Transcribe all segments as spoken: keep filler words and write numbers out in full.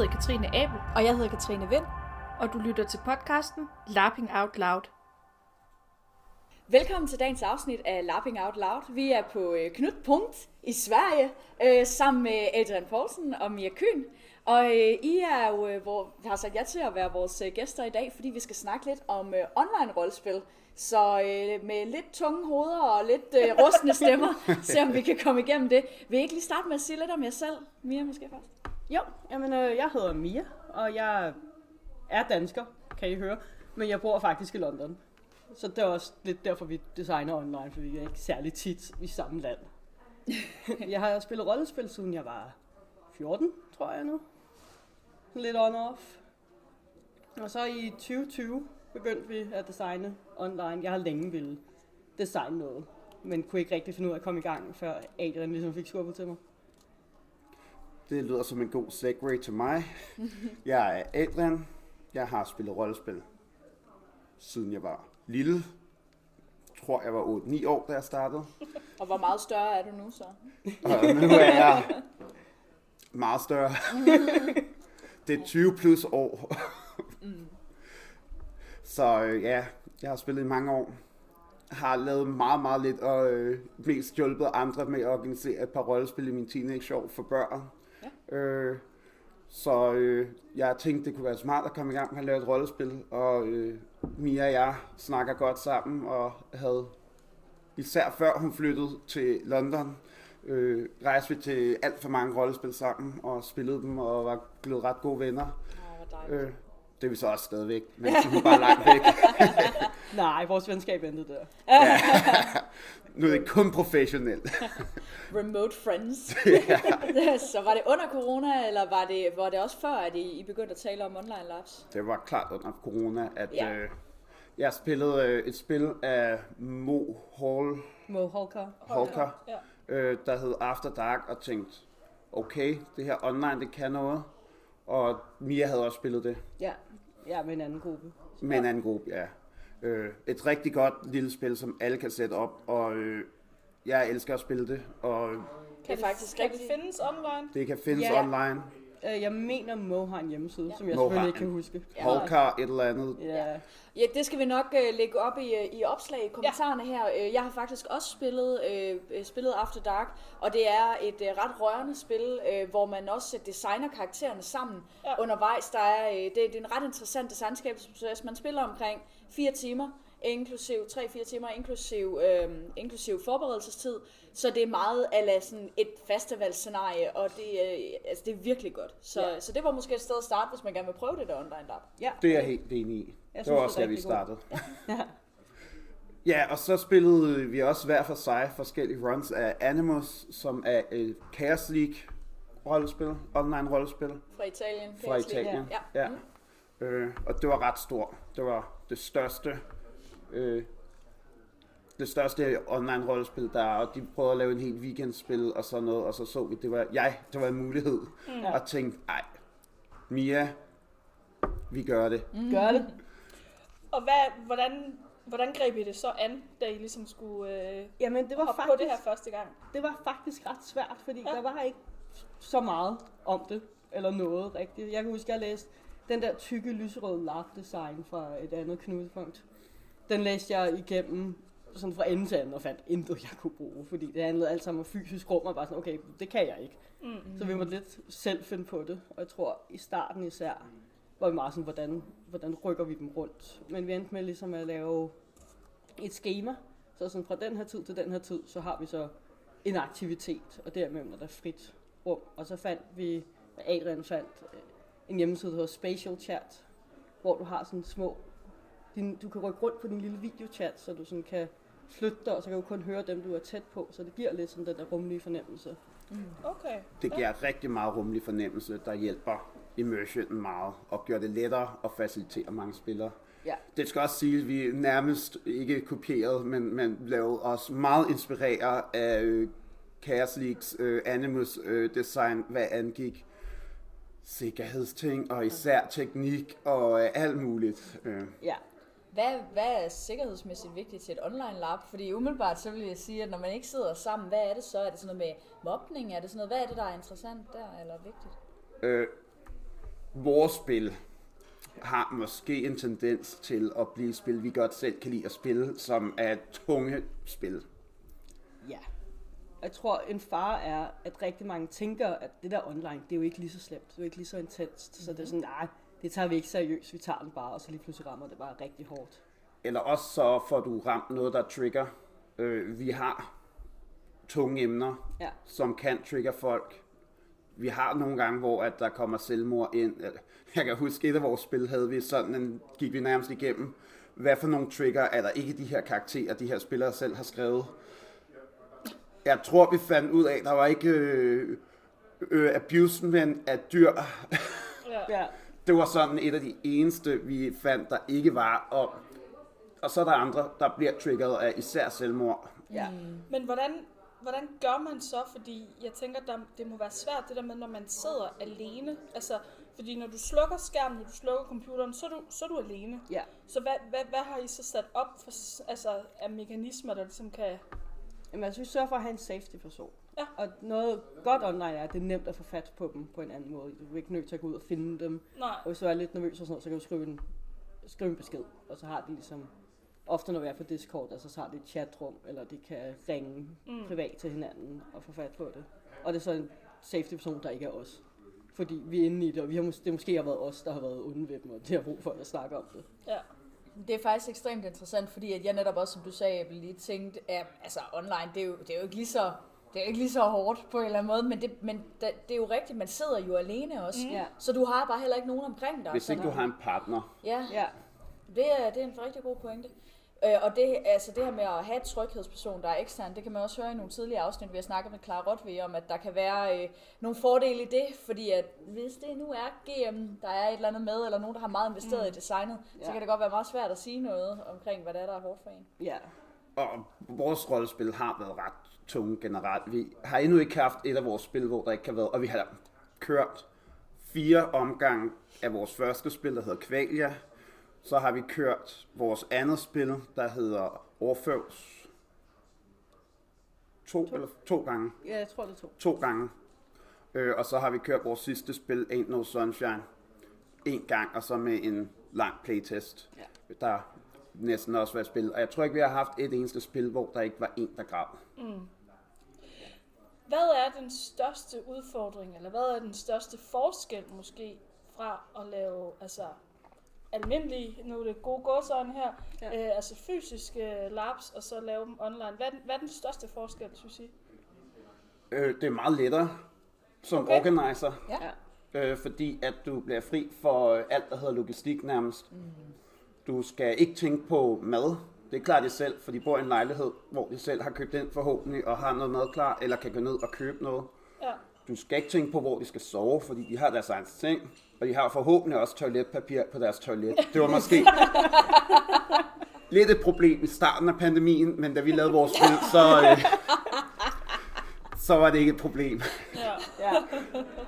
hedder Katrine Abel. Og jeg hedder Katrine Vind. Og du lytter til podcasten LARPING OUT LOUD. Velkommen til dagens afsnit af LARPING OUT LOUD. Vi er på øh, Knutpunkt i Sverige øh, sammen med Adrian Poulsen og Mia Kühn. Og øh, I er jo, øh, hvor, har sagt jer til at være vores øh, gæster i dag, fordi vi skal snakke lidt om øh, online-rollespil. Så øh, med lidt tunge hoveder og lidt øh, rustne stemmer, se om vi kan komme igennem det. Vil I ikke lige starte med at sige lidt om jer selv? Mia måske først. Jo, jamen, øh, jeg hedder Mia, og jeg er dansker, kan I høre, men jeg bor faktisk i London. Så det er også lidt derfor, vi designer online, fordi vi er ikke særlig tit i samme land. Jeg har spillet rollespil, siden jeg var fjorten, tror jeg nu. Lidt on-off. Og så i tyve tyve begyndte vi at designe online. Jeg har længe ville designe noget, men kunne ikke rigtig finde ud af at komme i gang, før Adrian ligesom fik skubbet til mig. Det lyder som en god segue til mig. Jeg er Adrian. Jeg har spillet rollespil, siden jeg var lille. Jeg tror, jeg var otte ni år, da jeg startede. Og hvor meget større er du nu så? Og nu er jeg meget større. Det er tyve plus år. Så ja, jeg har spillet i mange år. Har lavet meget, meget lidt og øh, mest hjulpet andre med at organisere et par rollespil i min teenageår for børn. Ja. Øh, så øh, jeg tænkte, det kunne være smart at komme i gang med at lave et rollespil, og øh, Mia og jeg snakker godt sammen, og havde, især før hun flyttede til London, øh, rejste vi til alt for mange rollespil sammen, og spillede dem, og var blevet ret gode venner. Ja, øh, det er vi så også stadigvæk, men hun er bare langt væk. Nej, vores venskab endte der. Ja. Nu er det kun professionelt. Remote friends. Ja. Så var det under corona, eller var det, var det også før, at I begyndte at tale om online labs? Det var klart under corona, at ja. øh, jeg spillede øh, et spil af Mo Hall, Mo Holkar, Holkar ja. øh, der hed After Dark, og tænkte, okay, det her online, det kan noget. Og Mia havde også spillet det. Ja, ja med en anden gruppe. Med en anden gruppe, ja. Et rigtig godt lille spil, som alle kan sætte op, og øh, jeg elsker at spille det. Og kan det faktisk kan rigtig... det findes online? Det kan findes ja. Online. Jeg mener, Mo har en hjemmeside, ja. Som jeg Mo selvfølgelig ikke kan huske. Holkar et eller andet. Ja. Ja, det skal vi nok uh, lægge op i, i opslag i kommentarerne ja. Her. Jeg har faktisk også spillet, uh, spillet After Dark, og det er et uh, ret rørende spil, uh, hvor man også designer karaktererne sammen ja. Undervejs. Der er, uh, det, det er en ret interessant designskabsproces. Man spiller omkring fire timer. Inklusiv tre fire timer, inklusiv, øh, inklusiv forberedelsestid, så det er meget a la sådan et festivalscenarie, og det, øh, altså det er virkelig godt. Så, ja. Så det var måske et sted at starte, hvis man gerne vil prøve det der online lab. Ja. Det er jeg helt enig i. Jeg det synes, var også, da vi startede. Ja. Ja, og så spillede vi også hver for sig forskellige runs af Animus, som er et Chaos League rollespil, online rollespil. Fra Italien. Fra Italien, ja. Ja. Ja. Mm. Øh, og det var ret stort. Det var det største. Øh, det største online rollespil der, og de prøvede at lave en helt weekendspil og sådan noget, og så så vi, det var jeg, det var en mulighed, mm. og tænkte, nej, Mia, vi gør det. Mm. Gør det. Og hvad, hvordan, hvordan greb I det så an, da I ligesom skulle øh, Jamen, det var hoppe faktisk, på det her første gang? Det var faktisk ret svært, fordi ja. Der var ikke så meget om det, eller noget rigtigt. Jeg kan huske, jeg læste den der tykke lyserøde LARP-design fra et andet knudepunkt. Den læste jeg igennem sådan fra ende til anden og fandt intet, jeg kunne bruge, fordi det handlede alt sammen om fysisk rum, og bare sådan, okay, det kan jeg ikke. Mm-hmm. Så vi måtte lidt selv finde på det, og jeg tror i starten især, var vi meget sådan, hvordan, hvordan rykker vi dem rundt. Men vi endte med ligesom at lave et schema, så sådan fra den her tid til den her tid, så har vi så en aktivitet, og derimellem er der frit rum. Og så fandt vi, Adrian fandt en hjemmeside, der hedder Spatial Chat, hvor du har sådan små Din, du kan rykke rundt på din lille videochat, så du sådan kan flytte dig, og så kan du kun høre dem, du er tæt på, så det giver lidt sådan den der rumlige fornemmelse. Mm. Okay. Det giver ja. Rigtig meget rumlig fornemmelse, der hjælper immersionen meget, og gør det lettere at facilitere mange spillere. Ja. Det skal også sige, at vi nærmest ikke kopieret, men, men lavede os meget inspireret af øh, Chaos Leagues øh, Animus øh, design, hvad angik sikkerhedsting, og især teknik, og øh, alt muligt. Øh. Ja. Hvad, hvad er sikkerhedsmæssigt vigtigt til et online lab? Fordi umiddelbart så vil jeg sige, at når man ikke sidder sammen, hvad er det så? Er det sådan noget med mobning? Er det sådan noget? Hvad er det, der er interessant der, eller vigtigt? Øh, vores spil har måske en tendens til at blive spil, vi godt selv kan lide at spille, som er tunge spil. Ja. Jeg tror, en fare er, at rigtig mange tænker, at det der online, det er jo ikke lige så slemt. Det er jo ikke lige så intenst. Mm-hmm. Så det er sådan, nej, det tager vi ikke seriøst. Vi tager den bare, og så lige pludselig rammer det bare rigtig hårdt. Eller også så får du ramt noget, der trigger. Øh, vi har tunge emner, ja, som kan trigger folk. Vi har nogle gange, hvor at der kommer selvmord ind. Jeg kan huske, et af vores spil havde vi sådan, en, gik vi nærmest igennem. Hvad for nogle trigger er der ikke de her karakterer, de her spillere selv har skrevet? Jeg tror, vi fandt ud af, at der var ikke øh, øh, abusement af dyr. Ja. Det var sådan et af de eneste, vi fandt, der ikke var. Og, og så er der andre, der bliver triggeret af især selvmord. Ja. Mm. Men hvordan... Hvordan gør man så? Fordi jeg tænker, der, det må være svært, det der med, når man sidder alene. Altså, fordi når du slukker skærmen, når du slukker computeren, så er du, så er du alene. Ja. Så hvad, hvad, hvad har I så sat op for, altså, af mekanismer, der ligesom kan... Jamen, altså, vi sørger for at have en safety-person. Ja. Og noget godt online er, at det er nemt at få fat på dem på en anden måde. Du er ikke nødt til at gå ud og finde dem. Nej. Og hvis du er lidt nervøs og sådan noget, så kan du skrive en, skrive en besked, og så har de ligesom... Ofte når vi er på Discord, så altså, har de et chatrum, eller de kan ringe mm. privat til hinanden og få fat på det. Og det er så en safety-person, der ikke er os. Fordi vi er inde i det, og vi har mås- det måske har været os, der har været onde ved dem, og de har brug for at snakke om det. Ja. Det er faktisk ekstremt interessant, fordi at jeg netop også, som du sagde, Abel, lige tænkte, at altså, online, det er, jo, det er jo ikke lige så... Det er ikke lige så hårdt på en eller anden måde, men det, men det er jo rigtigt, man sidder jo alene også. Mm. Så du har bare heller ikke nogen omkring dig. Hvis ikke du har en partner. Ja, ja. Det, er, det er en rigtig god pointe. Øh, og det, altså det her med at have en tryghedsperson, der er ekstern, det kan man også høre i nogle tidligere afsnit, vi har snakket med Clara Rotvig om, at der kan være øh, nogle fordele i det, fordi at hvis det nu er G M, der er et eller andet med, eller nogen, der har meget investeret mm. i designet, ja, så kan det godt være meget svært at sige noget omkring, hvad det er, der er hårdt for en. Ja. Og vores rollespil har været ret tunge generelt. Vi har endnu ikke haft et af vores spil, hvor der ikke har været, og vi har kørt fire omgange af vores første spil, der hedder Qualia. Så har vi kørt vores andet spil, der hedder Overføvs. To, to eller to gange? Ja, jeg tror det er to. To gange. Øh, og så har vi kørt vores sidste spil, Ain't No Sunshine, en gang, og så med en lang playtest, ja, der næsten også var et spil. Og jeg tror ikke, vi har haft et eneste spil, hvor der ikke var en, der græd. Mm. Hvad er den største udfordring, eller hvad er den største forskel måske fra at lave... altså almindelige, nu er det gode gåsøjne her, ja, øh, altså fysiske labs, og så lave dem online. Hvad er den, hvad er den største forskel, synes I? Øh, det er meget lettere som okay. organizer, ja, øh, fordi at du bliver fri for alt, der hedder logistik nærmest. Mm. Du skal ikke tænke på mad. Det er klart det selv, for de bor i en lejlighed, hvor de selv har købt ind forhåbentlig, og har noget mad klar, eller kan gå ned og købe noget. Ja. Du skal ikke tænke på, hvor de skal sove, fordi de har deres egen seng. Og de har forhåbentlig også toiletpapir på deres toilet. Det var måske lidt et problem i starten af pandemien, men da vi lavede vores spil, så, øh, så var det ikke et problem. Ja.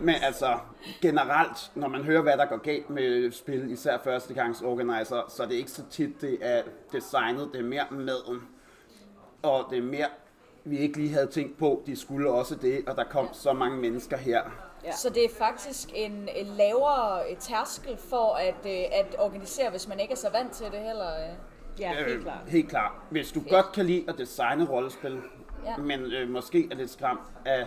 Men altså, generelt, når man hører, hvad der går galt med spil, især førstegangsorganiser, så er det ikke så tit, det er designet, det er mere maden. Og det er mere, vi ikke lige havde tænkt på, de skulle også det, og der kom så mange mennesker her. Ja. Så det er faktisk en lavere tærskel for at, at organisere, hvis man ikke er så vant til det heller? Ja, helt øh, klart. Helt klart. Hvis du Fedt. godt kan lide at designe rollespil, ja, men øh, måske er lidt skræmt af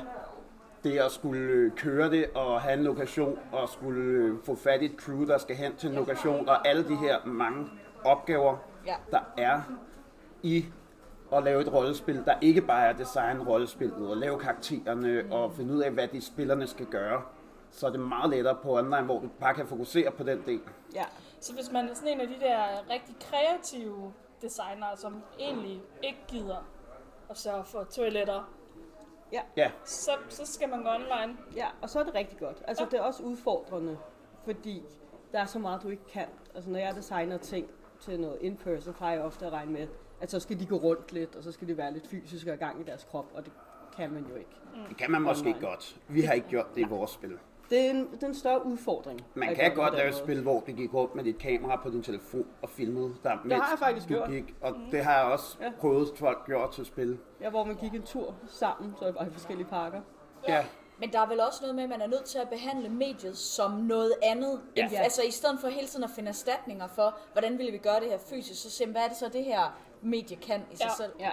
det at skulle køre det og have en lokation og skulle få fat i et crew, der skal hen til en lokation og alle de her mange opgaver, ja, der er i at lave et rollespil, der ikke bare er at designe rollespillet og lave karaktererne mm. og finde ud af, hvad de spillerne skal gøre. Så er det meget lettere på online, hvor du bare kan fokusere på den del. Ja. Så hvis man er sådan en af de der rigtig kreative designere, som egentlig ikke gider at sørge for toiletter, ja, ja. Så, så skal man gå online. Ja, og så er det rigtig godt. Altså, ja, det er også udfordrende, fordi der er så meget, du ikke kan. Altså, når jeg designer ting til noget in-person, har jeg ofte at regne med, at så skal de gå rundt lidt, og så skal de være lidt fysisk og i gang i deres krop, og det kan man jo ikke. Det kan man måske online. godt. Vi har ikke gjort det ja. i vores spil. Det er en, det er en større udfordring. Man kan godt lave et spil, hvor du gik rundt med dit kamera på din telefon og filmede der, det har jeg faktisk gjort. Gik, og mm. det har jeg også ja. prøvet, folk gjorde til spil. Ja, hvor man gik en tur sammen, så var i forskellige parker. Ja. Men der er vel også noget med, at man er nødt til at behandle mediet som noget andet. Ja. Altså i stedet for hele tiden at finde erstatninger for, hvordan ville vi gøre det her fysisk, så simpelthen, hvad er det så det her medie kan i sig ja. selv? Ja.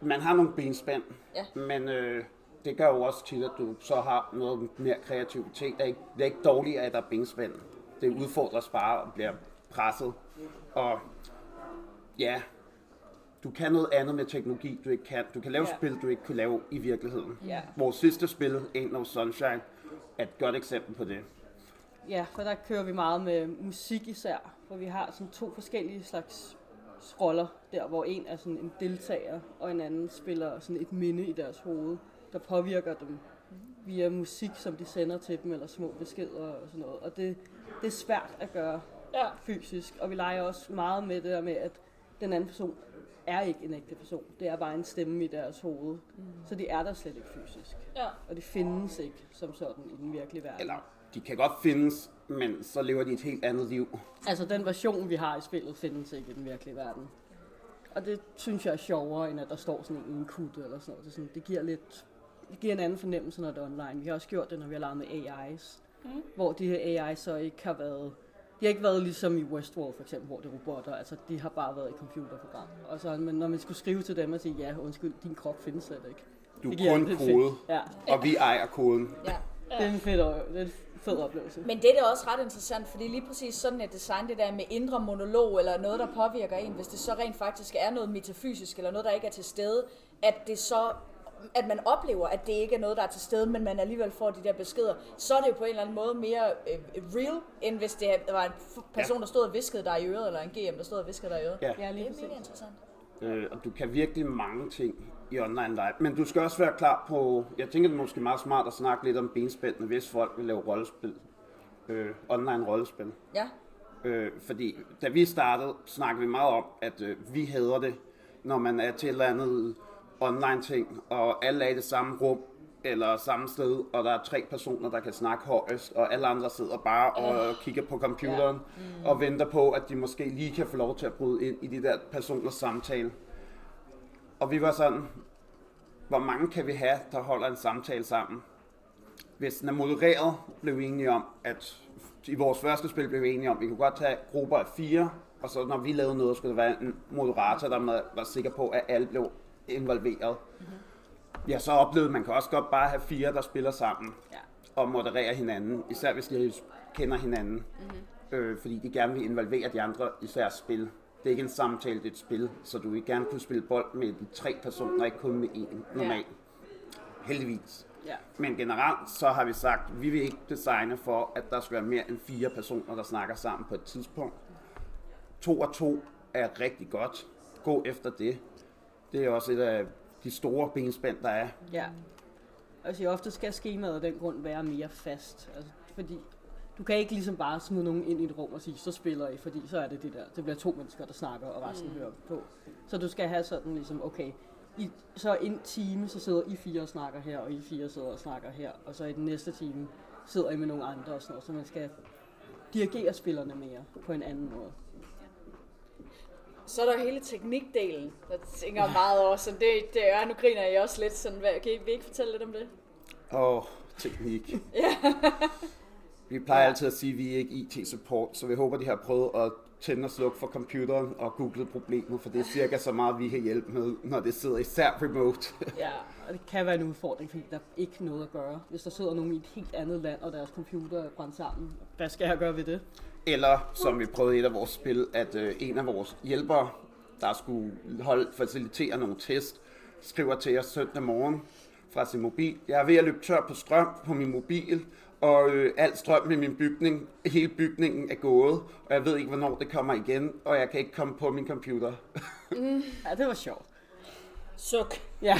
Man har nogle benspænd, ja. men øh, det gør jo også tit, at du så har noget mere kreativitet. Det er ikke, det er ikke dårligere, at der er benspænd. Det udfordres bare og bliver presset. Og ja, du kan noget andet med teknologi, du ikke kan. Du kan lave yeah. spil, du ikke kan lave i virkeligheden. Yeah. Vores sidste spil, Ain't No Sunshine, er et godt eksempel på det. Ja, for der kører vi meget med musik især, hvor vi har sådan to forskellige slags roller der, hvor en er sådan en deltager, og en anden spiller sådan et minde i deres hoved, der påvirker dem via musik, som de sender til dem, eller små beskeder og sådan noget. Og det, det er svært at gøre ja. fysisk, og vi leger også meget med det der med, at den anden person er ikke en ægte person. Det er bare en stemme i deres hoved. Mm. Så de er der slet ikke fysisk. Ja. Og de findes ikke som sådan i den virkelige verden. Eller, de kan godt findes, men så lever de et helt andet liv. Altså, den version, vi har i spillet, findes ikke i den virkelige verden. Og det synes jeg er sjovere, end at der står sådan en kutte eller sådan noget. Det, sådan, det giver lidt... Det giver en anden fornemmelse, når det er online. Vi har også gjort det, når vi har leget med A I's. Mm. Hvor de her A I's så ikke har været... De har ikke været ligesom i Westworld for eksempel, hvor det er robotter. Altså, de har bare været i computerprogram. Og så, men når man skulle skrive til dem og sige, ja, undskyld, din krop findes slet ikke. Du er kun kode, ja. og vi ejer koden. Ja. Ja. Det er en fed, det er en fed oplevelse. Men det er da også ret interessant, fordi lige præcis sådan et design, det der med indre monolog, eller noget, der påvirker en, hvis det så rent faktisk er noget metafysisk, eller noget, der ikke er til stede, at det så... at man oplever, at det ikke er noget, der er til stede, men man alligevel får de der beskeder, så er det jo på en eller anden måde mere øh, real, end hvis det var en person, ja. der stod og viskede dig i øret, eller en G M, der stod og viskede dig i øret. Ja, ja det er mega interessant. Øh, og du kan virkelig mange ting i online live, men du skal også være klar på, jeg tænker det er måske meget smart at snakke lidt om benspændene, hvis folk vil lave rollespil, øh, online rollespil. Ja. Øh, fordi da vi startede, snakkede vi meget om, at øh, vi hader det, når man er til et eller andet online ting, og alle er i det samme rum, eller samme sted, og der er tre personer, der kan snakke højest, og alle andre sidder bare og kigger på computeren, ja. mm. og venter på, at de måske lige kan få lov til at bryde ind i de der personers samtale. Og vi var sådan, hvor mange kan vi have, der holder en samtale sammen? Hvis den er modereret, blev vi enige om, at i vores første spil blev vi enige om, at vi kunne godt tage grupper af fire, og så når vi lavede noget, skulle der være en moderator, der var sikker på, at alle blev involveret. Mm-hmm. Jeg så oplevede, man kan også godt bare have fire, der spiller sammen ja. og modererer hinanden, især hvis de kender hinanden, mm-hmm. øh, fordi de gerne vil involvere de andre, især spil. Det er ikke en samtale, det er et spil, så du vil gerne kunne spille bold med de tre personer, ikke kun med én normalt. Ja. Heldigvis. Ja. Men generelt så har vi sagt, at vi vil ikke designe for, at der skal være mere end fire personer, der snakker sammen på et tidspunkt. To og to er rigtig godt. Gå efter det. Det er også et af de store benspænd, der er. Ja. Altså ofte skal skemaet af den grund være mere fast. Altså, fordi du kan ikke ligesom bare smide nogen ind i et rum og sige, så spiller I, fordi så er det det der. Det bliver to mennesker, der snakker, og resten mm. hører på. Så du skal have sådan ligesom, okay, i, så en time, så sidder I fire og snakker her, og I fire sidder og snakker her, og så i den næste time sidder I med nogle andre og sådan noget. Så man skal dirigere spillerne mere på en anden måde. Så er der hele teknikdelen, der tænker meget over, så det, det er, nu griner jeg også lidt, sådan, hvad, kan I vil ikke fortælle lidt om det? Åh, oh, teknik. Vi plejer ja. altid at sige, at vi er ikke I T-support, så vi håber, de har prøvet at tænde og slukke for computeren og google problemet, for det er cirka så meget, vi kan hjælpe med, når det sidder især remote. Ja, og det kan være en udfordring, fordi der er ikke noget at gøre. Hvis der sidder nogen i et helt andet land, og deres computer brænder sammen, hvad skal jeg gøre ved det? Eller, som vi prøvede i et af vores spil, at øh, en af vores hjælpere, der skulle holde, facilitere nogle test, skriver til os søndag morgen fra sin mobil. Jeg er ved at løbe tør på strøm på min mobil, og øh, alt strøm i min bygning, hele bygningen er gået, og jeg ved ikke, hvornår det kommer igen, og jeg kan ikke komme på min computer. mm, ja, det var sjovt. Suk. Ja,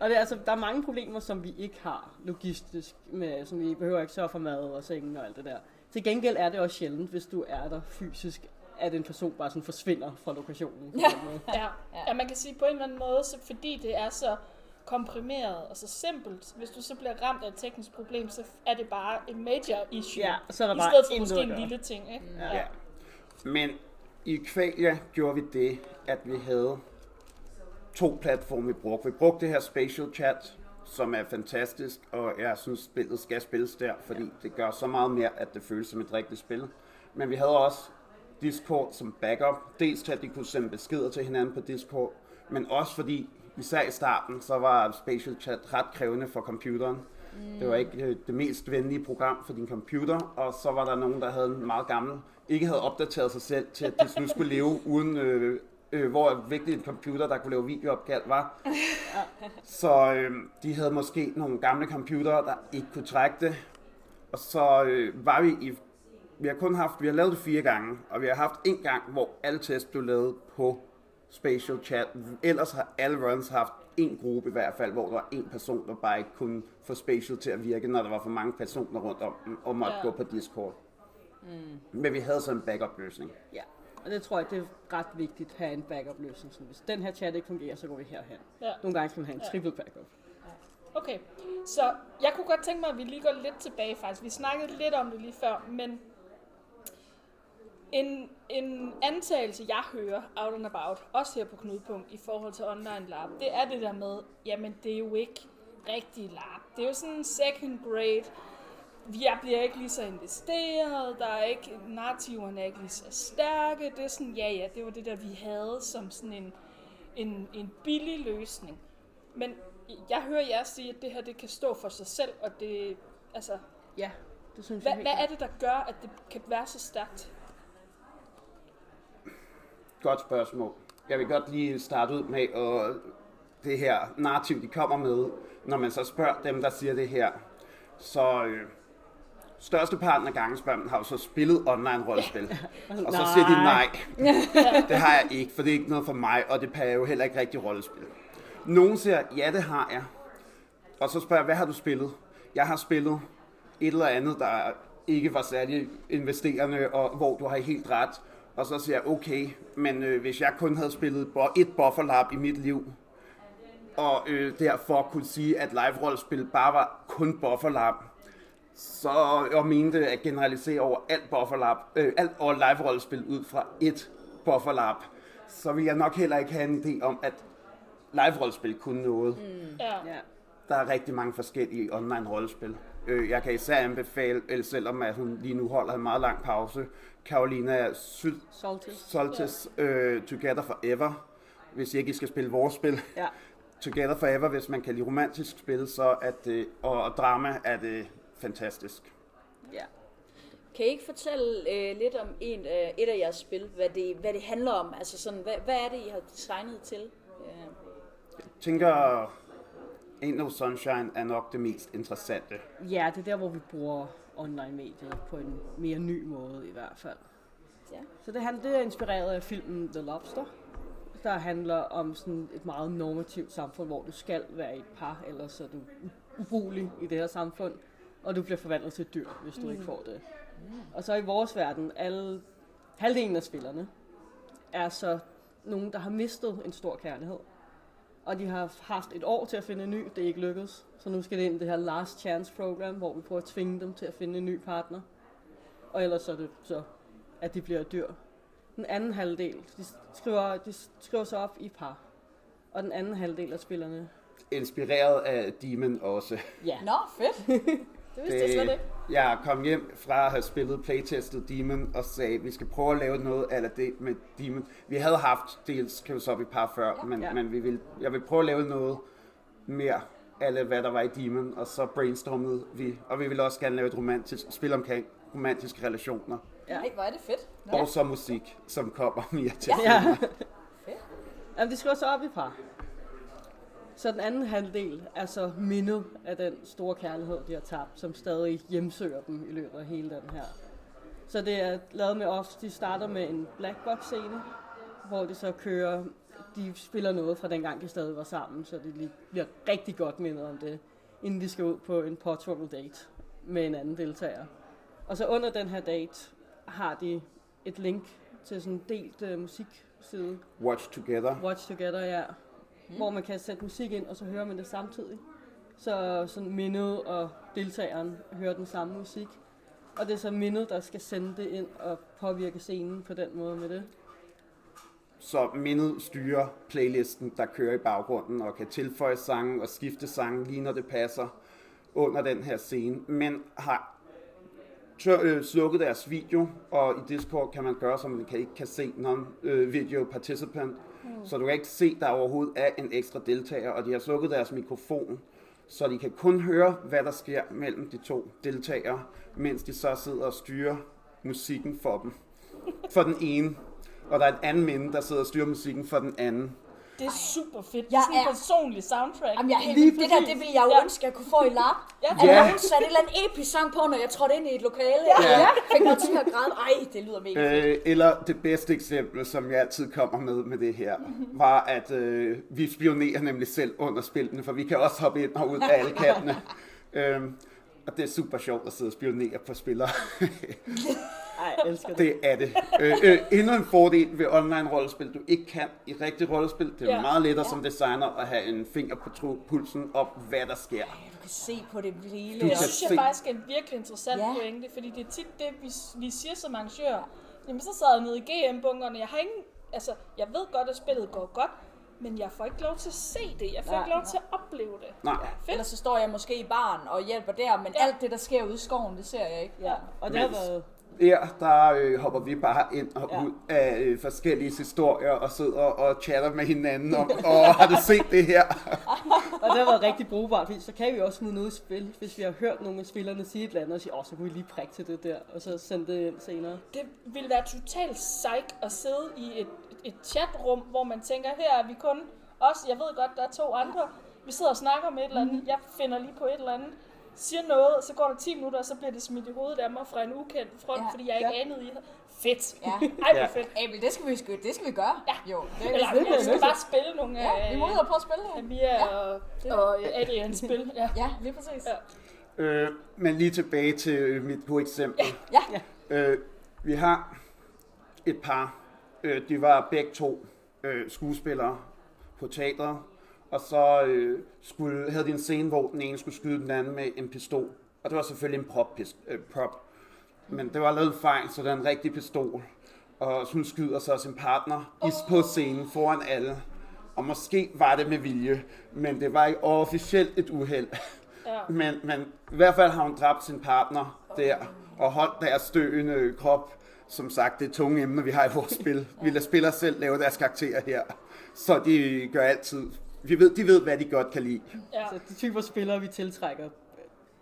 og det, altså, der er mange problemer, som vi ikke har logistisk, med, som vi behøver ikke sørge for mad og sengen og alt det der. Til gengæld er det også sjældent, hvis du er der fysisk, at en person bare sådan forsvinder fra lokationen. Ja, ja. ja, man kan sige på en eller anden måde, så fordi det er så komprimeret og så simpelt, hvis du så bliver ramt af et teknisk problem, så er det bare en major issue, ja, så er der i bare stedet for måske en lille ting. Ikke? Ja. Ja. Men i Qualia gjorde vi det, at vi havde to platforme, vi brugte. Vi brugte det her Spatial Chat, som er fantastisk, og jeg synes, spillet skal spilles der, fordi det gør så meget mere, at det føles som et rigtigt spil. Men vi havde også Discord som backup. Dels til, at de kunne sende beskeder til hinanden på Discord, men også fordi, især i starten, så var Spatial Chat ret krævende for computeren. Mm. Det var ikke det mest venlige program for din computer, og så var der nogen, der havde en meget gammel, ikke havde opdateret sig selv til, at de nu skulle leve uden... Øh, Øh, hvor vigtig en computer, der kunne lave videoopkald, var. Så øh, de havde måske nogle gamle computere, der ikke kunne trække det. Og så øh, var vi i... Vi har kun haft... Vi har lavet det fire gange, og vi har haft en gang, hvor alle tests blev lavet på Spatial Chat. Ellers har alle runs haft en gruppe i hvert fald, hvor der var en person, der bare ikke kunne få Spatial til at virke, når der var for mange personer rundt om dem, og måtte ja. gå på Discord. Mm. Men vi havde så en backup-løsning. Ja. Og det tror jeg, det er ret vigtigt at have en backup-løsning. Så hvis den her chat ikke fungerer, så går vi herhen. Ja. Nogle gange skal man have en ja. triple backup. Okay, så jeg kunne godt tænke mig, at vi lige går lidt tilbage faktisk. Vi snakkede lidt om det lige før, men en, en antagelse, jeg hører out and about, også her på Knudpunkt, i forhold til online LARP, det er det der med, jamen det er jo ikke rigtig LARP. Det er jo sådan en second grade. Jeg bliver ikke lige så investeret, der er ikke, narrativerne er ikke lige så stærke, det er sådan, ja ja, det var det der, vi havde som sådan en, en, en billig løsning. Men jeg hører jer sige, at det her, det kan stå for sig selv, og det, altså... Ja, det synes jeg. Hva, hvad er det, der gør, at det kan være så stærkt? Godt spørgsmål. Jeg vil godt lige starte ud med, og det her narrativ, de kommer med, når man så spørger dem, der siger det her, så... Øh, størsteparten af gangen spørger man, har jo så spillet online-rollespil? Og så siger de nej. Det har jeg ikke, for det er ikke noget for mig, og det passer jo heller ikke rigtig rollespil. Nogen siger, ja, det har jeg. Og så spørger jeg, hvad har du spillet? Jeg har spillet et eller andet, der ikke var særlig investerende, og hvor du har helt ret. Og så siger jeg, okay, men øh, hvis jeg kun havde spillet et bufferlap i mit liv, og øh, derfor kunne sige, at live-rollespil bare var kun bufferlap, så jeg mente at generalisere over alt bufferlap, øh, alt over live-rollespil ud fra et bufferlap, så vil jeg nok heller ikke have en idé om, at live-rollespil kunne noget. Mm. Ja. Der er rigtig mange forskellige online-rollespil. Øh, jeg kan især anbefale, selvom at hun lige nu holder en meget lang pause, Karolina Sołtys, øh, Together Forever, hvis I ikke skal spille vores spil. Ja. Together Forever, hvis man kan lide romantisk spil, så at det, og, og drama er det fantastisk. Ja. Kan I ikke fortælle øh, lidt om en, øh, et af jeres spil, hvad det, hvad det handler om? Altså sådan, hvad, hvad er det, I har designet til? Ja. Jeg tænker, Ain't No Sunshine er nok det mest interessante. Ja, det er der, hvor vi bruger online-mediet på en mere ny måde i hvert fald. Ja. Så det, det er inspireret af filmen The Lobster, der handler om sådan et meget normativt samfund, hvor du skal være et par, ellers er du ubrugelig i det her samfund. Og du bliver forvandlet til et dyr, hvis du mm. ikke får det. Mm. Og så i vores verden, alle, halvdelen af spillerne er så nogen, der har mistet en stor kærlighed. Og de har haft et år til at finde en ny, det er ikke lykkedes. Så nu skal det ind i det her last chance program, hvor vi prøver at tvinge dem til at finde en ny partner. Og ellers så er det så, at de bliver et dyr. Den anden halvdel, de skriver, de skriver sig op i par. Og den anden halvdel af spillerne... Inspireret af Demon også. Ja. Nå, fedt! Det vidste jeg slet ikke. Jeg kom hjem fra at have spillet playtestet Demon og sagde, at vi skal prøve at lave noget a la det med Demon. Vi havde haft dels Chaos League i par før, ja, men, ja. men vi ville, jeg ville prøve at lave noget mere a la hvad der var i Demon, og så brainstormede vi. Og vi ville også gerne lave et romantisk spil omkring romantiske relationer. Ja. Ej, hvor er det fedt. Nå. Og så musik, som kommer mere til. Ja. Ja. Fedt. Jamen, det skriver så op i par. Så den anden halvdel er så mindet af den store kærlighed, de har tabt, som stadig hjemsøger dem i løbet af hele den her. Så det er lavet med os. De starter med en blackbox-scene, hvor de så kører, de spiller noget fra dengang, de stadig var sammen, så de lige bliver rigtig godt mindet om det, inden de skal ud på en påtvunget date med en anden deltager. Og så under den her date har de et link til sådan en delt uh, musikside. Watch Together. Watch Together, ja. Mm. Hvor man kan sætte musik ind, og så hører man det samtidig. Så sådan mindet og deltageren hører den samme musik. Og det er så mindet, der skal sende det ind og påvirke scenen på den måde med det. Så mindet styrer playlisten, der kører i baggrunden, og kan tilføje sange og skifte sange lige når det passer under den her scene. Men har tør, øh, slukket deres video, og i Discord kan man gøre, så man kan ikke kan se nogen øh, video participant. Mm. Så du kan ikke se, der overhovedet er en ekstra deltager, og de har slukket deres mikrofon, så de kan kun høre, hvad der sker mellem de to deltagere, mens de så sidder og styrer musikken for dem. For den ene. Og der er et andet minde, der sidder og styrer musikken for den anden. Det er super fedt. Det er sådan en personlig soundtrack. Jamen, jeg, det der, det ville jeg jo ja. ønske, jeg kunne få i LARP. Ja. At ja. nogen satte et eller andet episk sang på, når jeg trådte ind i et lokale. Ja. Ja. Fik mig til at græde. Ej, det lyder mega fedt. Øh, eller det bedste eksempel, som jeg altid kommer med med det her, var at øh, vi spionerer nemlig selv under spillene, for vi kan også hoppe ind og ud af alle kattene. øhm, og det er super sjovt at sidde og spionere på spillere. Ej, elsker det. Det er det. Øh, øh, endnu en fordel ved online-rollespil, du ikke kan i rigtige rollespil. Det er ja. meget lettere ja. som designer at have en finger på pulsen om, hvad der sker. Ej, du kan se på det hele. Det synes jeg se. faktisk er en virkelig interessant ja. pointe, fordi det er tit det, vi, vi siger som arrangører. Jamen, så sad jeg nede i G M-bunkerne. Jeg har ingen, altså, jeg ved godt, at spillet går godt, men jeg får ikke lov til at se det. Jeg får nej, ikke lov nej. til at opleve det. Nej. Ja, eller så står jeg måske i baren og hjælper der, men ja. alt det, der sker ude i skoven, det ser jeg ikke. Ja. Og det har været... Ja, der øh, hopper vi bare ind og ja. ud af øh, forskellige historier og sidder og chatter med hinanden om, og har du set det her? Og det har været rigtig brugbart, fordi så kan vi også smide noget i spil, hvis vi har hørt nogle af spillerne sige et eller andet og sige, åh, så kunne vi lige prikke til det der, og så sende det ind senere. Det ville være totalt psyk at sidde i et, et chatrum, hvor man tænker, her er vi kun os, jeg ved godt, der er to andre, vi sidder og snakker om et eller andet, jeg finder lige på et eller andet, siger noget, så går der ti minutter, og så bliver det smidt i hovedet af mig fra en ukendt front, ja, fordi jeg ikke ja. anede i det. Fedt! Ja. Ej, hvor ja. fedt. Abel, det skal vi sgu, det skal vi gøre. Ja. Jo, det Eller, det, vi skal det. bare spille nogle ja, af... Vi må ud og prøve at spille nogle. Mia og, ja. og Adrians spil. Ja, ja lige præcis. Ja. Øh, men lige tilbage til mit på eksempel. Ja. Ja. Øh, vi har et par. Øh, de var begge to øh, skuespillere på teatret. Og så øh, skulle, havde de en scene, hvor den ene skulle skyde den anden med en pistol. Og det var selvfølgelig en prop, øh, prop. Men det var lavet en fejl, så det er en rigtig pistol. Og hun skyder så sin partner oh. på scenen foran alle. Og måske var det med vilje, men det var ikke officielt et uheld. Ja. Men, men i hvert fald har hun dræbt sin partner der, og holdt deres støende krop. Som sagt, det er tunge emner, vi har i vores spil. Vi lader spillere selv lave deres karakterer her, så de gør altid... Vi ved, de ved, hvad de godt kan lide. Ja. Så de typer spillere, vi tiltrækker,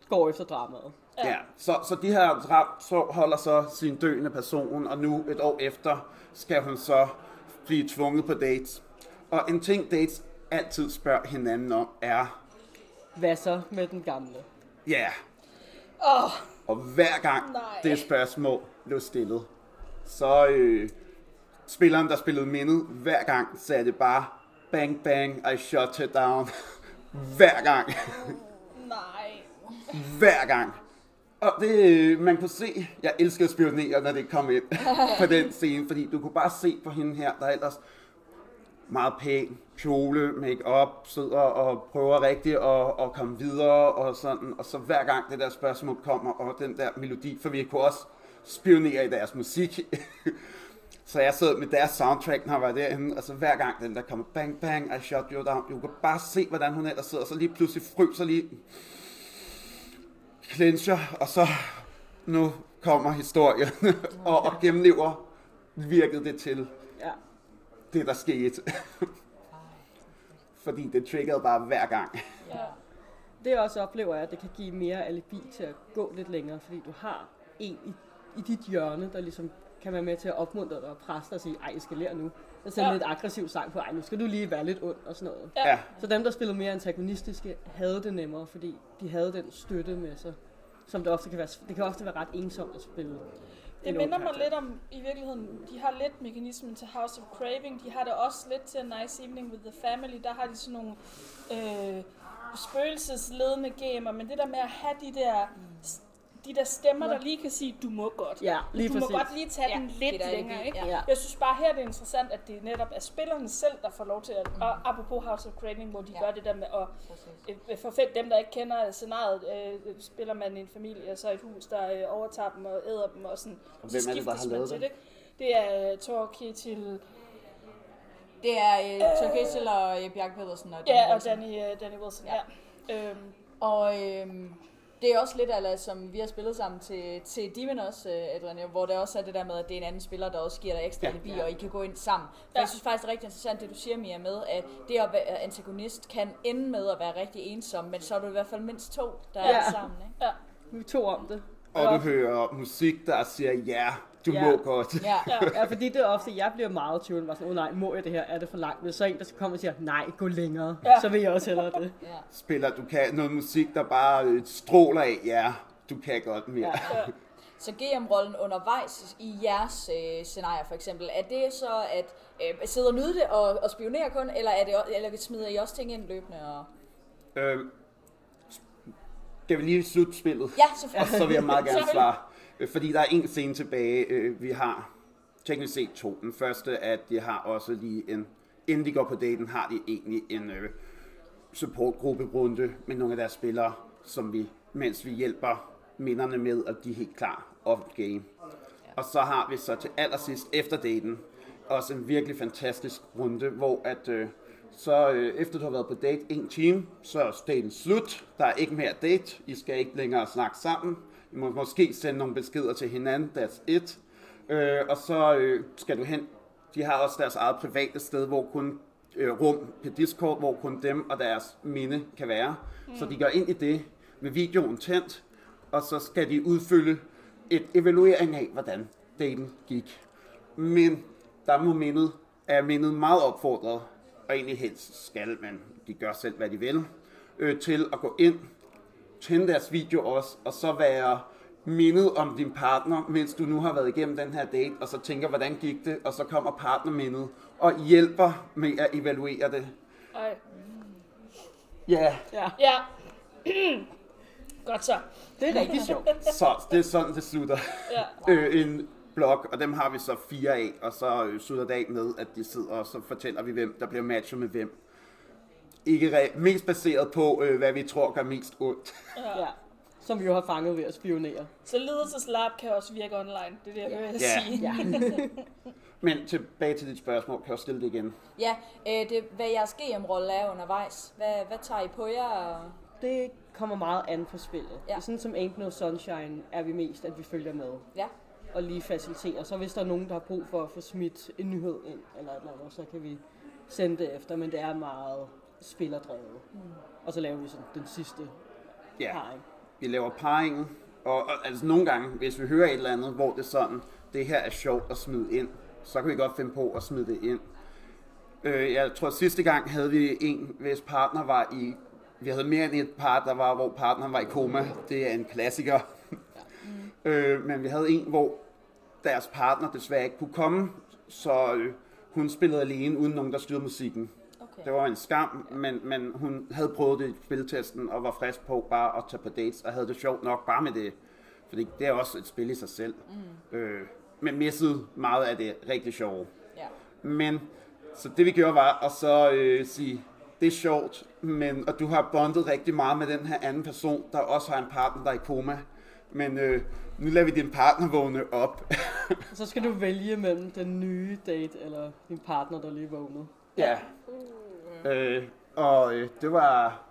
går efter dramaet. Ja, ja. Så, så de her drab, så holder så sin døende person, og nu et år efter skal hun så blive tvunget på dates. Og en ting, dates altid spørger hinanden om, er... Hvad så med den gamle? Ja. Oh. Og hver gang Nej. det spørgsmål blev stillet, så øh, spilleren, der spillede mindet, hver gang sagde det bare... Bang, bang, I shot her down. Hver gang. Nej. Hver gang. Og det, man kunne se, jeg elskede spionere, når det kom ind på den scene, fordi du kunne bare se på hende her, der ellers meget pæn, kjole, make-up, sidder og prøver rigtigt at, at komme videre og sådan. Og så hver gang det der spørgsmål kommer, og den der melodi, for vi kunne også spionere i deres musik. Så jeg sad med deres soundtrack, når jeg var derinde, og så hver gang den der kommer, bang, bang, I shot you down. Du kan bare se, hvordan hun ellers sidder, og så lige pludselig fryser lige, clencher, og så nu kommer historien, og, og gennemlever, virkede det til, ja. det der skete. Fordi det triggerede bare hver gang. Ja. Det også oplever jeg, at det kan give mere alibi til at gå lidt længere, fordi du har en i, i dit hjørne, der ligesom kan være med til at opmuntre dig og presse dig og sige, ej, jeg skal lære nu. Og sende ja. lidt aggressiv sang på, ej, nu skal du lige være lidt ond og sådan noget. Ja. Så dem, der spillede mere antagonistiske, havde det nemmere, fordi de havde den støtte med sig, som det ofte kan være, det kan ofte være ret ensomt at spille. Det minder mig lidt om, i virkeligheden, de har lidt mekanismen til House of Craving, de har det også lidt til A Nice Evening with the Family, der har de sådan nogle øh, spøgelsesledende gamer, men det der med at have de der... De der stemmer, der lige kan sige, du må godt. Ja, lige du må præcis. godt lige tage ja, den lidt længere. Ikke? Ja. Jeg synes bare her, det er interessant, at det netop er spillerne selv, der får lov til at... Mm. Og apropos House of Craving, hvor de ja. gør det der med at... For fedt, dem der ikke kender scenariet, øh, spiller man i en familie, og så et hus, der øh, overtager dem og æder dem, og sådan... Og hvem er det, der har lavet det? Det er Thor Kjetil... Det er øh, Thor Kjetil og øh, Bjarke Pedersen og Danny ja, Wilson. og Danny, uh, Danny Wilson, ja. ja. Øhm. Og øh, det er også lidt, ala, som vi har spillet sammen til, til Divin også, øh, Adrian, hvor der også er det der med, at det er en anden spiller, der også giver dig ekstra energi, ja. ja. og I kan gå ind sammen. Ja. Jeg synes faktisk, det er rigtig interessant, det du siger, Mia, med, at det at være antagonist kan ende med at være rigtig ensom, men så er du i hvert fald mindst to, der ja. er sammen. Ikke? Ja, vi er to om det. Og du hører musik, der siger ja. Du ja. må godt. Ja. ja, fordi det er ofte, jeg bliver meget tvivl, var sådan, oh nej, må jeg det her? Er det for langt? Hvis så er en, der skal komme og siger, nej, gå længere, ja. så vil jeg også hellere det. Ja. Spiller du kan noget musik, der bare stråler af, ja, du kan godt mere. Ja. Ja. Så G M-rollen undervejs i jeres øh, scenarier for eksempel, er det så at øh, sidde og nyde det og, og spionere kun, eller, er det, eller smider I også ting ind løbende? Og... Øh, skal vi lige slutte spillet? Ja, selvfølgelig. Og så vil jeg meget gerne svare. Fordi der er en scene tilbage, vi har teknisk set to. Den første er, at de har også lige en, inden de går på daten, har de egentlig en supportgrupperunde med nogle af deres spillere, som vi, mens vi hjælper minderne med, at de er helt klar off-game. Og så har vi så til allersidst efter daten også en virkelig fantastisk runde, hvor at så efter du har været på date en time, så er daten slut. Der er ikke mere date, I skal ikke længere snakke sammen. I må måske sende nogle beskeder til hinanden, that's it. Øh, og så øh, skal du hen. De har også deres eget private sted, hvor kun øh, rum på Discord, hvor kun dem og deres minde kan være. Mm. Så de går ind i det med videoen tændt, og så skal de udfylde et evaluering af, hvordan daten gik. Men der må mindet, er mindet meget opfordret, og egentlig helst skal, men de gør selv, hvad de vil, øh, til at gå ind, tænde deres video også, og så være mindet om din partner, mens du nu har været igennem den her date, og så tænker, hvordan gik det, og så kommer partnermindet, og hjælper med at evaluere det. Ej. Ja. Ja. Ja. Godt så. Det er rigtig sjovt. Så det er sådan, det slutter. Ja. øh, en blog, og dem har vi så fire af, og så slutter det af med, at de sidder, og så fortæller vi, hvem der bliver matchet med hvem. Ikke mest baseret på, øh, hvad vi tror gør mest ondt. Ja. ja, som vi jo har fanget ved at spionere. Så ledelseslab kan også virke online, det er det, jeg vil ja. sige. Ja. Men tilbage til dit spørgsmål, kan jeg stille det igen? Ja, øh, det, hvad jeres G M-rolle er undervejs, hvad, hvad tager I på jer? Det kommer meget an på spillet. Ja. Sådan som Ain't No Sunshine er vi mest, at vi følger med. Ja. Og lige faciliterer. Så hvis der er nogen, der har brug for at få smidt en nyhed ind, eller et eller andet, så kan vi sende det efter, men det er meget... spillerdrevet. Mm. Og så laver vi sådan den sidste ja. parring. Vi laver parringen, og, og altså nogle gange, hvis vi hører et eller andet, hvor det er sådan, det her er sjovt at smide ind, så kan vi godt finde på at smide det ind. Øh, jeg tror sidste gang havde vi en, hvis partner var i, vi havde mere end et par, der var, hvor partneren var i koma. Det er en klassiker. Ja. Mm. øh, men vi havde en, hvor deres partner desværre ikke kunne komme, så øh, hun spillede alene uden nogen, der styrede musikken. Det var en skam, men, men hun havde prøvet det i spiltesten og var frisk på bare at tage på dates, og havde det sjovt nok bare med det. Fordi det er også et spil i sig selv. Mm. Øh, men missede meget af det rigtig sjove. Yeah. Men så det vi gjorde var at så øh, sige, det er sjovt, men, og du har bondet rigtig meget med den her anden person, der også har en partner, der er i koma. Men øh, nu lader vi din partner vågne op. Så skal du vælge mellem den nye date eller din partner, der lige vågnede. Ja. Yeah. Øh, og øh, det var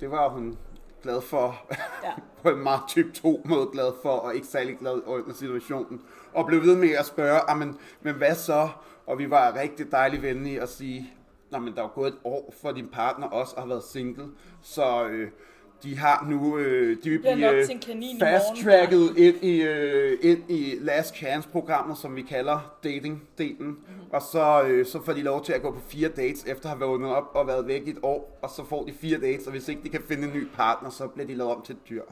det var hun glad for ja. på en meget type to måde glad for og ikke særlig glad under situationen og blev ved med at spørge, men men hvad så? Og vi var rigtig dejligt venlige at sige, nå, men der er gået et år for din partner også og har været single, så øh, de har nu øh, de vil blive fast-tracket ind i øh, ind i last chance programmet, som vi kalder dating delen. Mm-hmm. Og så øh, så får de lov til at gå på fire dates efter at have været vågnet op og været væk i et år, og så får de fire dates, og hvis ikke de kan finde en ny partner, så bliver de lavet om til et dyr.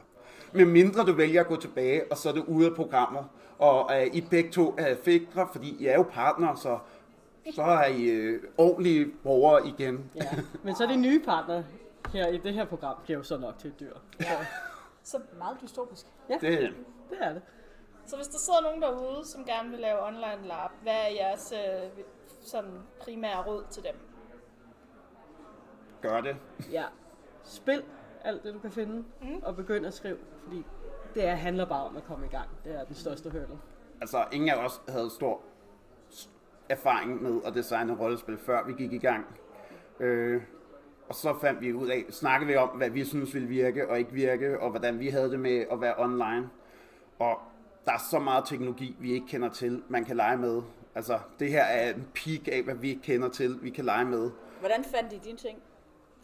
Med mindre du vælger at gå tilbage, og så er det ude af programmet, og øh, I begge to er fikre, fordi I er jo partnere, så så er I øh, ordentlige brugere igen. Ja. Men så er det nye partner. Her i det her program bliver jo så nok til et dyr. Ja. Så meget dystopisk. Ja, det, det er det. Så hvis der sidder nogen derude, som gerne vil lave online LARP, hvad er jeres øh, sådan primære råd til dem? Gør det. Ja. Spil alt det, du kan finde, mm. og begynd at skrive, fordi det er, handler bare om at komme i gang. Det er den største hurdle. Altså, ingen af os havde stor erfaring med at designe rollespil, før vi gik i gang. Øh, og så fandt vi ud af, snakkede vi om, hvad vi synes ville virke og ikke virke, og hvordan vi havde det med at være online. Og der er så meget teknologi, vi ikke kender til, man kan lege med. Altså, det her er en peak af, hvad vi ikke kender til, vi kan lege med. Hvordan fandt I dine ting?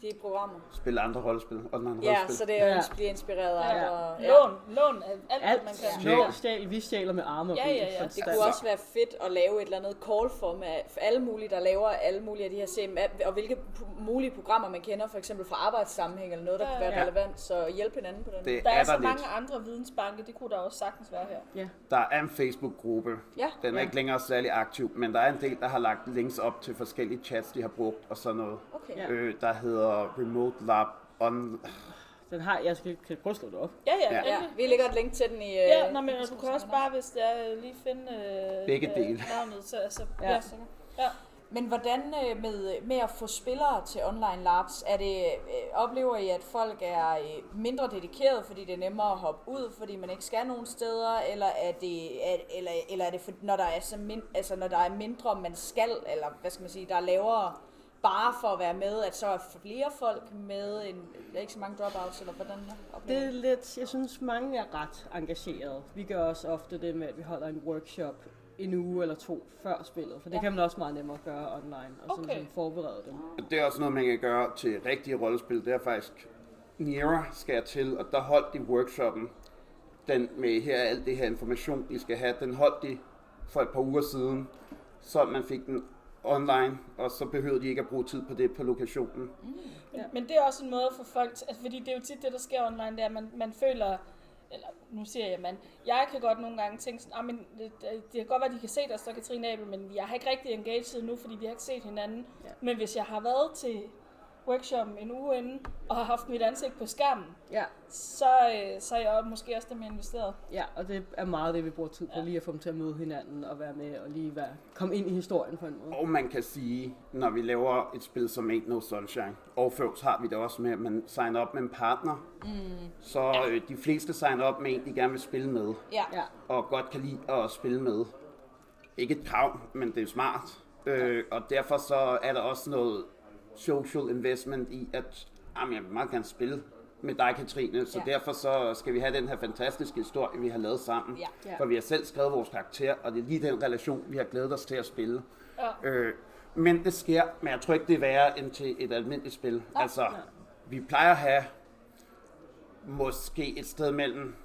De programmer? Spille andre rollespil, online ja, rollespil. Så det er jo ja. Blive inspireret af. Ja. Og, ja. Lån, lån, alt, alt man kan. Stjæl. Lån, stjæl, vi stjæler med arme og ja, ja, ja. Det kunne også være fedt at lave et eller andet call-format for alle mulige, der laver alle mulige af de her C M A, og hvilke mulige programmer man kender, for eksempel fra arbejdssammenhæng eller noget, der ja, ja. Kunne være relevant, så hjælp hinanden på den. Det der er, er så lidt. Mange andre vidensbanke, det kunne der også sagtens være her. Ja. Der er en Facebook-gruppe, ja. Den er ja. Ikke længere særlig aktiv, men der er en del, der har lagt links op til forskellige chats, de har brugt og sådan noget, okay. ja. øh, der hedder Remote LARP on... Den har, jeg skal, kan prøve at slå det op. Ja, ja, ja. ja. Vi lægger et link til den i... Ja, øh, nå, men du kan også bare, hvis jeg lige finde... Øh, Begge øh, dele. Navnet, så, altså, ja. Ja, så, ja. Men hvordan øh, med, med at få spillere til online LARPs, er det, øh, oplever I, at folk er øh, mindre dedikerede, fordi det er nemmere at hoppe ud, fordi man ikke skal nogen steder, eller er det, er, eller, eller er det for, når, der er så min, altså, når der er mindre, man skal, eller hvad skal man sige, der er lavere... Bare for at være med, at så er flere folk med, en, ikke så mange dropouts, eller hvordan oplever det? Er lidt, jeg synes mange er ret engagerede. Vi gør også ofte det med, at vi holder en workshop en uge eller to før spillet, for det ja. Kan man også meget nemmere gøre online, og sådan, okay. sådan forberede dem. Det er også noget, man kan gøre til rigtige rollespil. Det er faktisk, Nira skal jeg til, og der holdt de workshoppen, den med her alt det her information, I skal have, den holdt de for et par uger siden, så man fik den online, og så behøver de ikke at bruge tid på det på lokationen. Mm. Men, ja. Men det er også en måde for folk, altså, fordi det er jo tit det, der sker online, det er, at man, man føler, eller nu siger jeg, man, jeg kan godt nogle gange tænke sådan, ah, men det, det kan godt være, de kan se dig, så Katrine Abel, men jeg har ikke rigtig engageret nu, fordi vi har ikke set hinanden. Ja. Men hvis jeg har været til workshoppen en uge inden, og har haft mit ansigt på skærmen, ja. Så, så er jeg måske også dem, jeg investeret. Ja, og det er meget det, vi bruger tid på, ja. Lige at få dem til at møde hinanden og være med og lige være, komme ind i historien på en måde. Og man kan sige, når vi laver et spil som Ain't No Sunshine, Overføvs har vi det også med, at man signer op med en partner, mm. så ja. øh, de fleste signer op med en, de gerne vil spille med, ja. Og godt kan lide at spille med. Ikke et krav, men det er smart, øh, og derfor så er der også noget social investment i, at jamen, jeg vil meget gerne spille med dig, Katrine, så ja. Derfor så skal vi have den her fantastiske historie, vi har lavet sammen. Ja. Ja. For vi har selv skrevet vores karakter, og det er lige den relation, vi har glædet os til at spille. Ja. Øh, men det sker, men jeg tror ikke, det er værre end til et almindeligt spil. Ja. Altså, ja. Vi plejer at have måske et sted mellem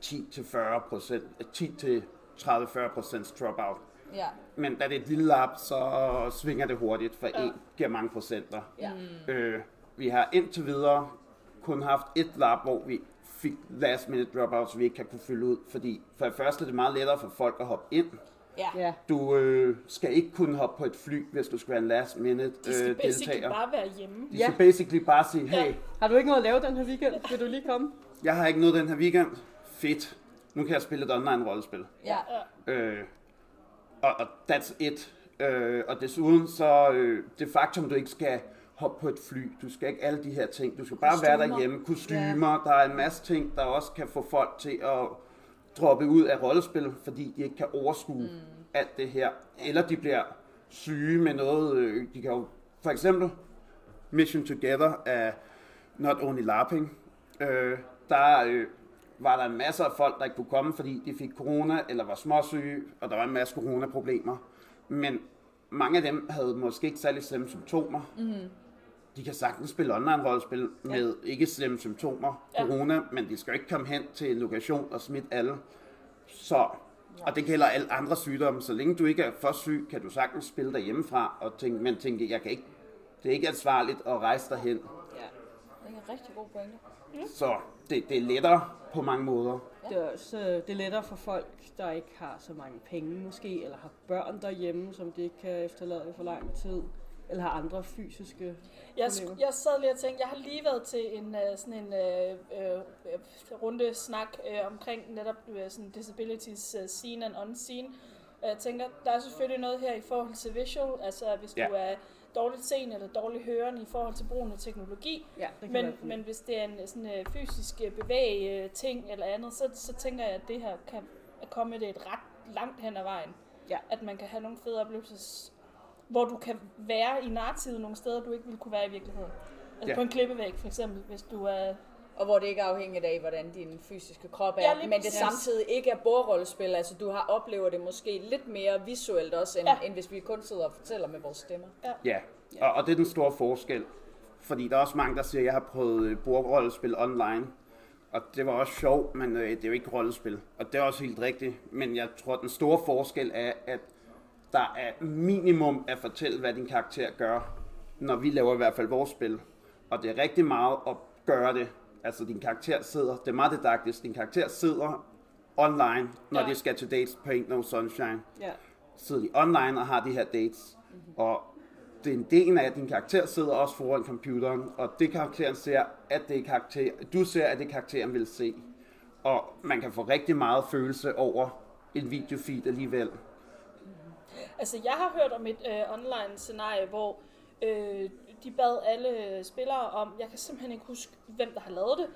ti til fyrre procent, ti til tredive til fyrre procent dropout. Ja. Men da det er et lille lab, så svinger det hurtigt, for ja. En giver mange procenter. Ja. Øh, vi har indtil videre kun haft et lab, hvor vi fik last minute dropouts, vi ikke kan kunne fylde ud, fordi for det første er det meget lettere for folk at hoppe ind. Ja. Du øh, skal ikke kunne hoppe på et fly, hvis du skal være en last minute deltager. De skal øh, basically deltager. Bare være hjemme. De ja. Skal basically bare sige, hey. Ja. Har du ikke noget at lave den her weekend? Vil du lige komme? Jeg har ikke noget den her weekend. Fedt. Nu kan jeg spille et online rollespil. Ja. Øh, Og that's it. Øh, og desuden så øh, det faktum, du ikke skal hoppe på et fly, du skal ikke alle de her ting, du skal bare kostymer. Være derhjemme, kostymer, ja. Der er en masse ting, der også kan få folk til at droppe ud af rollespil, fordi de ikke kan overskue mm. alt det her. Eller de bliver syge med noget, øh, de kan jo, for eksempel Mission Together af Not Only LARPing, øh, der øh, var der en masse af folk, der ikke kunne komme, fordi de fik corona, eller var småsyge, og der var en masse coronaproblemer. Men mange af dem havde måske ikke særlig slemme symptomer. Mm-hmm. De kan sagtens spille online-rollespil med ja. Ikke slemme symptomer, corona, ja. Men de skal ikke komme hen til en lokation og smitte alle. Så, og det gælder alle andre sygdomme. Så længe du ikke er for syg, kan du sagtens spille derhjemmefra, og tænke, men tænke, jeg kan ikke, det er ikke ansvarligt at rejse derhen. Ja, det er en rigtig god pointe. Mm. Så det, det er lettere på mange måder. Det er, også, det er lettere for folk, der ikke har så mange penge måske, eller har børn derhjemme, som de ikke kan efterlade for lang tid, eller har andre fysiske jeg, jeg sad lige og tænkte, jeg har lige været til en sådan en øh, øh, runde snak øh, omkring netop øh, sådan disabilities uh, seen and unseen. Jeg tænker, der er selvfølgelig noget her i forhold til visual, altså hvis ja. Du er dårligt seende eller dårligt hørende i forhold til brugen af teknologi, ja, men, men hvis det er en sådan, uh, fysisk bevæg uh, ting eller andet, så, så tænker jeg, at det her kan komme det et ret langt hen ad vejen. ja. At man kan have nogle fede oplevelser, hvor du kan være i narrativet nogle steder, du ikke ville kunne være i virkeligheden. Altså ja. På en klippevæg for eksempel, hvis du er... Og hvor det ikke er afhængigt af, hvordan din fysiske krop er, ja, men det samtidig ikke er bordrollespil. Altså du har oplever det måske lidt mere visuelt også, end, ja. end hvis vi kun sidder og fortæller med vores stemmer. Ja, ja. Og, og det er den store forskel. Fordi der er også mange, der siger, at jeg har prøvet bordrollespil online. Og det var også sjovt, men øh, det er jo ikke rollespil. Og det er også helt rigtigt. Men jeg tror, den store forskel er, at der er minimum at fortælle, hvad din karakter gør, når vi laver i hvert fald vores spil. Og det er rigtig meget at gøre det. Altså din karakter sidder, det er meget didaktisk, din karakter sidder online, når ja. de skal til dates på Ain't No Sunshine. Ja. Sidder de online og har de her dates. Mm-hmm. Og det er en del af, at din karakter sidder også foran computeren, og det karakteren ser, at det er karakter, du ser, at det karakteren vil se. Og man kan få rigtig meget følelse over en videofeed alligevel. Altså jeg har hørt om et øh, online scenarie, hvor øh, de bad alle spillere om, jeg kan simpelthen ikke huske, hvem der har lavet det,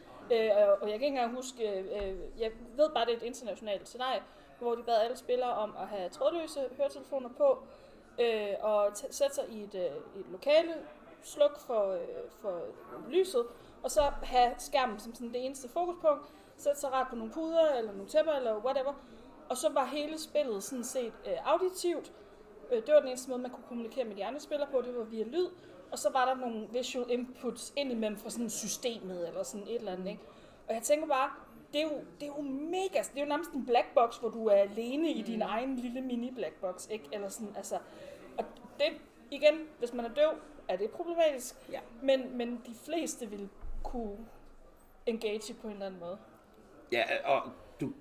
øh, og jeg kan ikke engang huske, øh, jeg ved bare, det er et internationalt scenarie, hvor de bad alle spillere om at have trådløse høretelefoner på, øh, og t- sætte sig i et, øh, et lokale, sluk for, øh, for lyset, og så have skærmen som sådan det eneste fokuspunkt, sætte sig ret på nogle puder, eller nogle tæpper, eller whatever, og så var hele spillet sådan set øh, auditivt. Det var den eneste måde, man kunne kommunikere med de andre spillere på, det var via lyd, og så var der nogle visual inputs ind imellem fra sådan systemet eller sådan et eller andet, ikke? Og jeg tænker bare, det er jo, det er jo mega, det er jo nærmest en black box, hvor du er alene i din egen lille mini black box, ikke? Eller sådan, altså, og det, igen, hvis man er døv, er det problematisk, ja. men, men de fleste vil kunne engage på en eller anden måde. Ja, og du,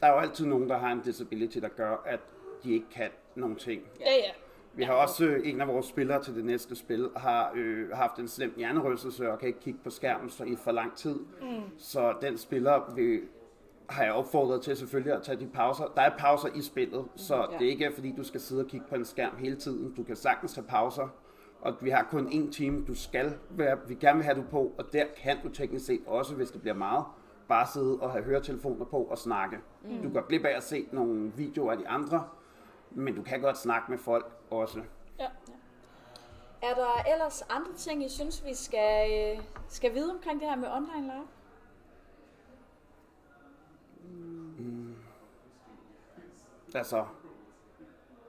der er jo altid nogen, der har en disability, der gør, at de ikke kan nogle ting. Ja, ja. Vi har også øh, en af vores spillere til det næste spil, har øh, haft en slem hjernerystelse og kan ikke kigge på skærmen så i for lang tid. Mm. Så den spiller vil, har jeg opfordret til selvfølgelig at tage de pauser. Der er pauser i spillet, så mm, ja. det ikke er fordi du skal sidde og kigge på en skærm hele tiden. Du kan sagtens have pauser, og vi har kun en time, du skal være, vi gerne vil have du på, og der kan du teknisk set også, hvis det bliver meget, bare sidde og have høretelefoner på og snakke. Mm. Du går glip af at se nogle videoer af de andre, men du kan godt snakke med folk også. Ja. Er der ellers andre ting, I synes, vi skal, skal vide omkring det her med online LARP? Mm. Altså,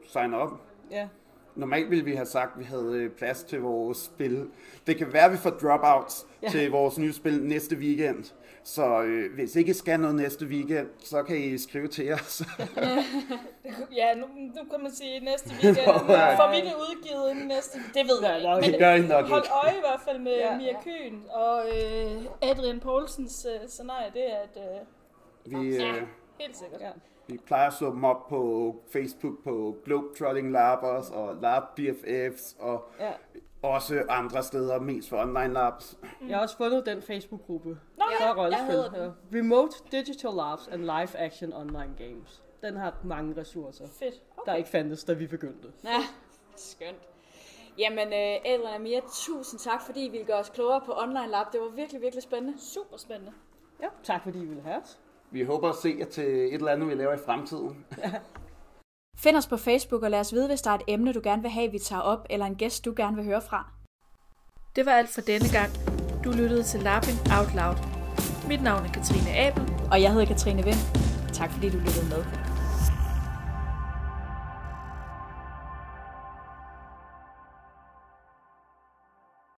sign up. Ja. Normalt ville vi have sagt, at vi havde plads til vores spil. Det kan være, at vi får dropouts ja. til vores nye spil næste weekend. Så øh, hvis I ikke skal noget næste weekend, så kan I skrive til os. ja, nu, nu kan man sige næste weekend. For vi er udgivet inden næste. Det ved jeg ikke. Men gør I nok hold øje ikke. I hvert fald med ja, Mia Kühn og øh, Adrian Poulsens øh, scenarie. Det er, at... Øh, vi, ja, helt sikkert. Ja. Vi plejer at slå dem op på Facebook på Globetrotting LARPers og LARP B F Fs og ja. også andre steder, mest for online LARPs. Mm. Jeg har også fundet den Facebook-gruppe. Nå ja, der er jeg hedder den. Remote Digital LARPs and Live Action Online Games. Den har mange ressourcer, fedt. Okay. Der ikke fandtes, da vi begyndte. Ja, skønt. Jamen, Adrian og Mia, tusind tak, fordi I ville gøre os klogere på online LARP. Det var virkelig, virkelig spændende. Super spændende. Ja, tak fordi I ville have os. Vi håber at se jer til et eller andet, vi laver i fremtiden. Find os på Facebook og lad os vide, hvis der er et emne, du gerne vil have, vi tager op, eller en gæst, du gerne vil høre fra. Det var alt for denne gang. Du lyttede til LARPING OUT LOUD. Mit navn er Katrine Abel. Og jeg hedder Katrine Vind. Tak fordi du lyttede med.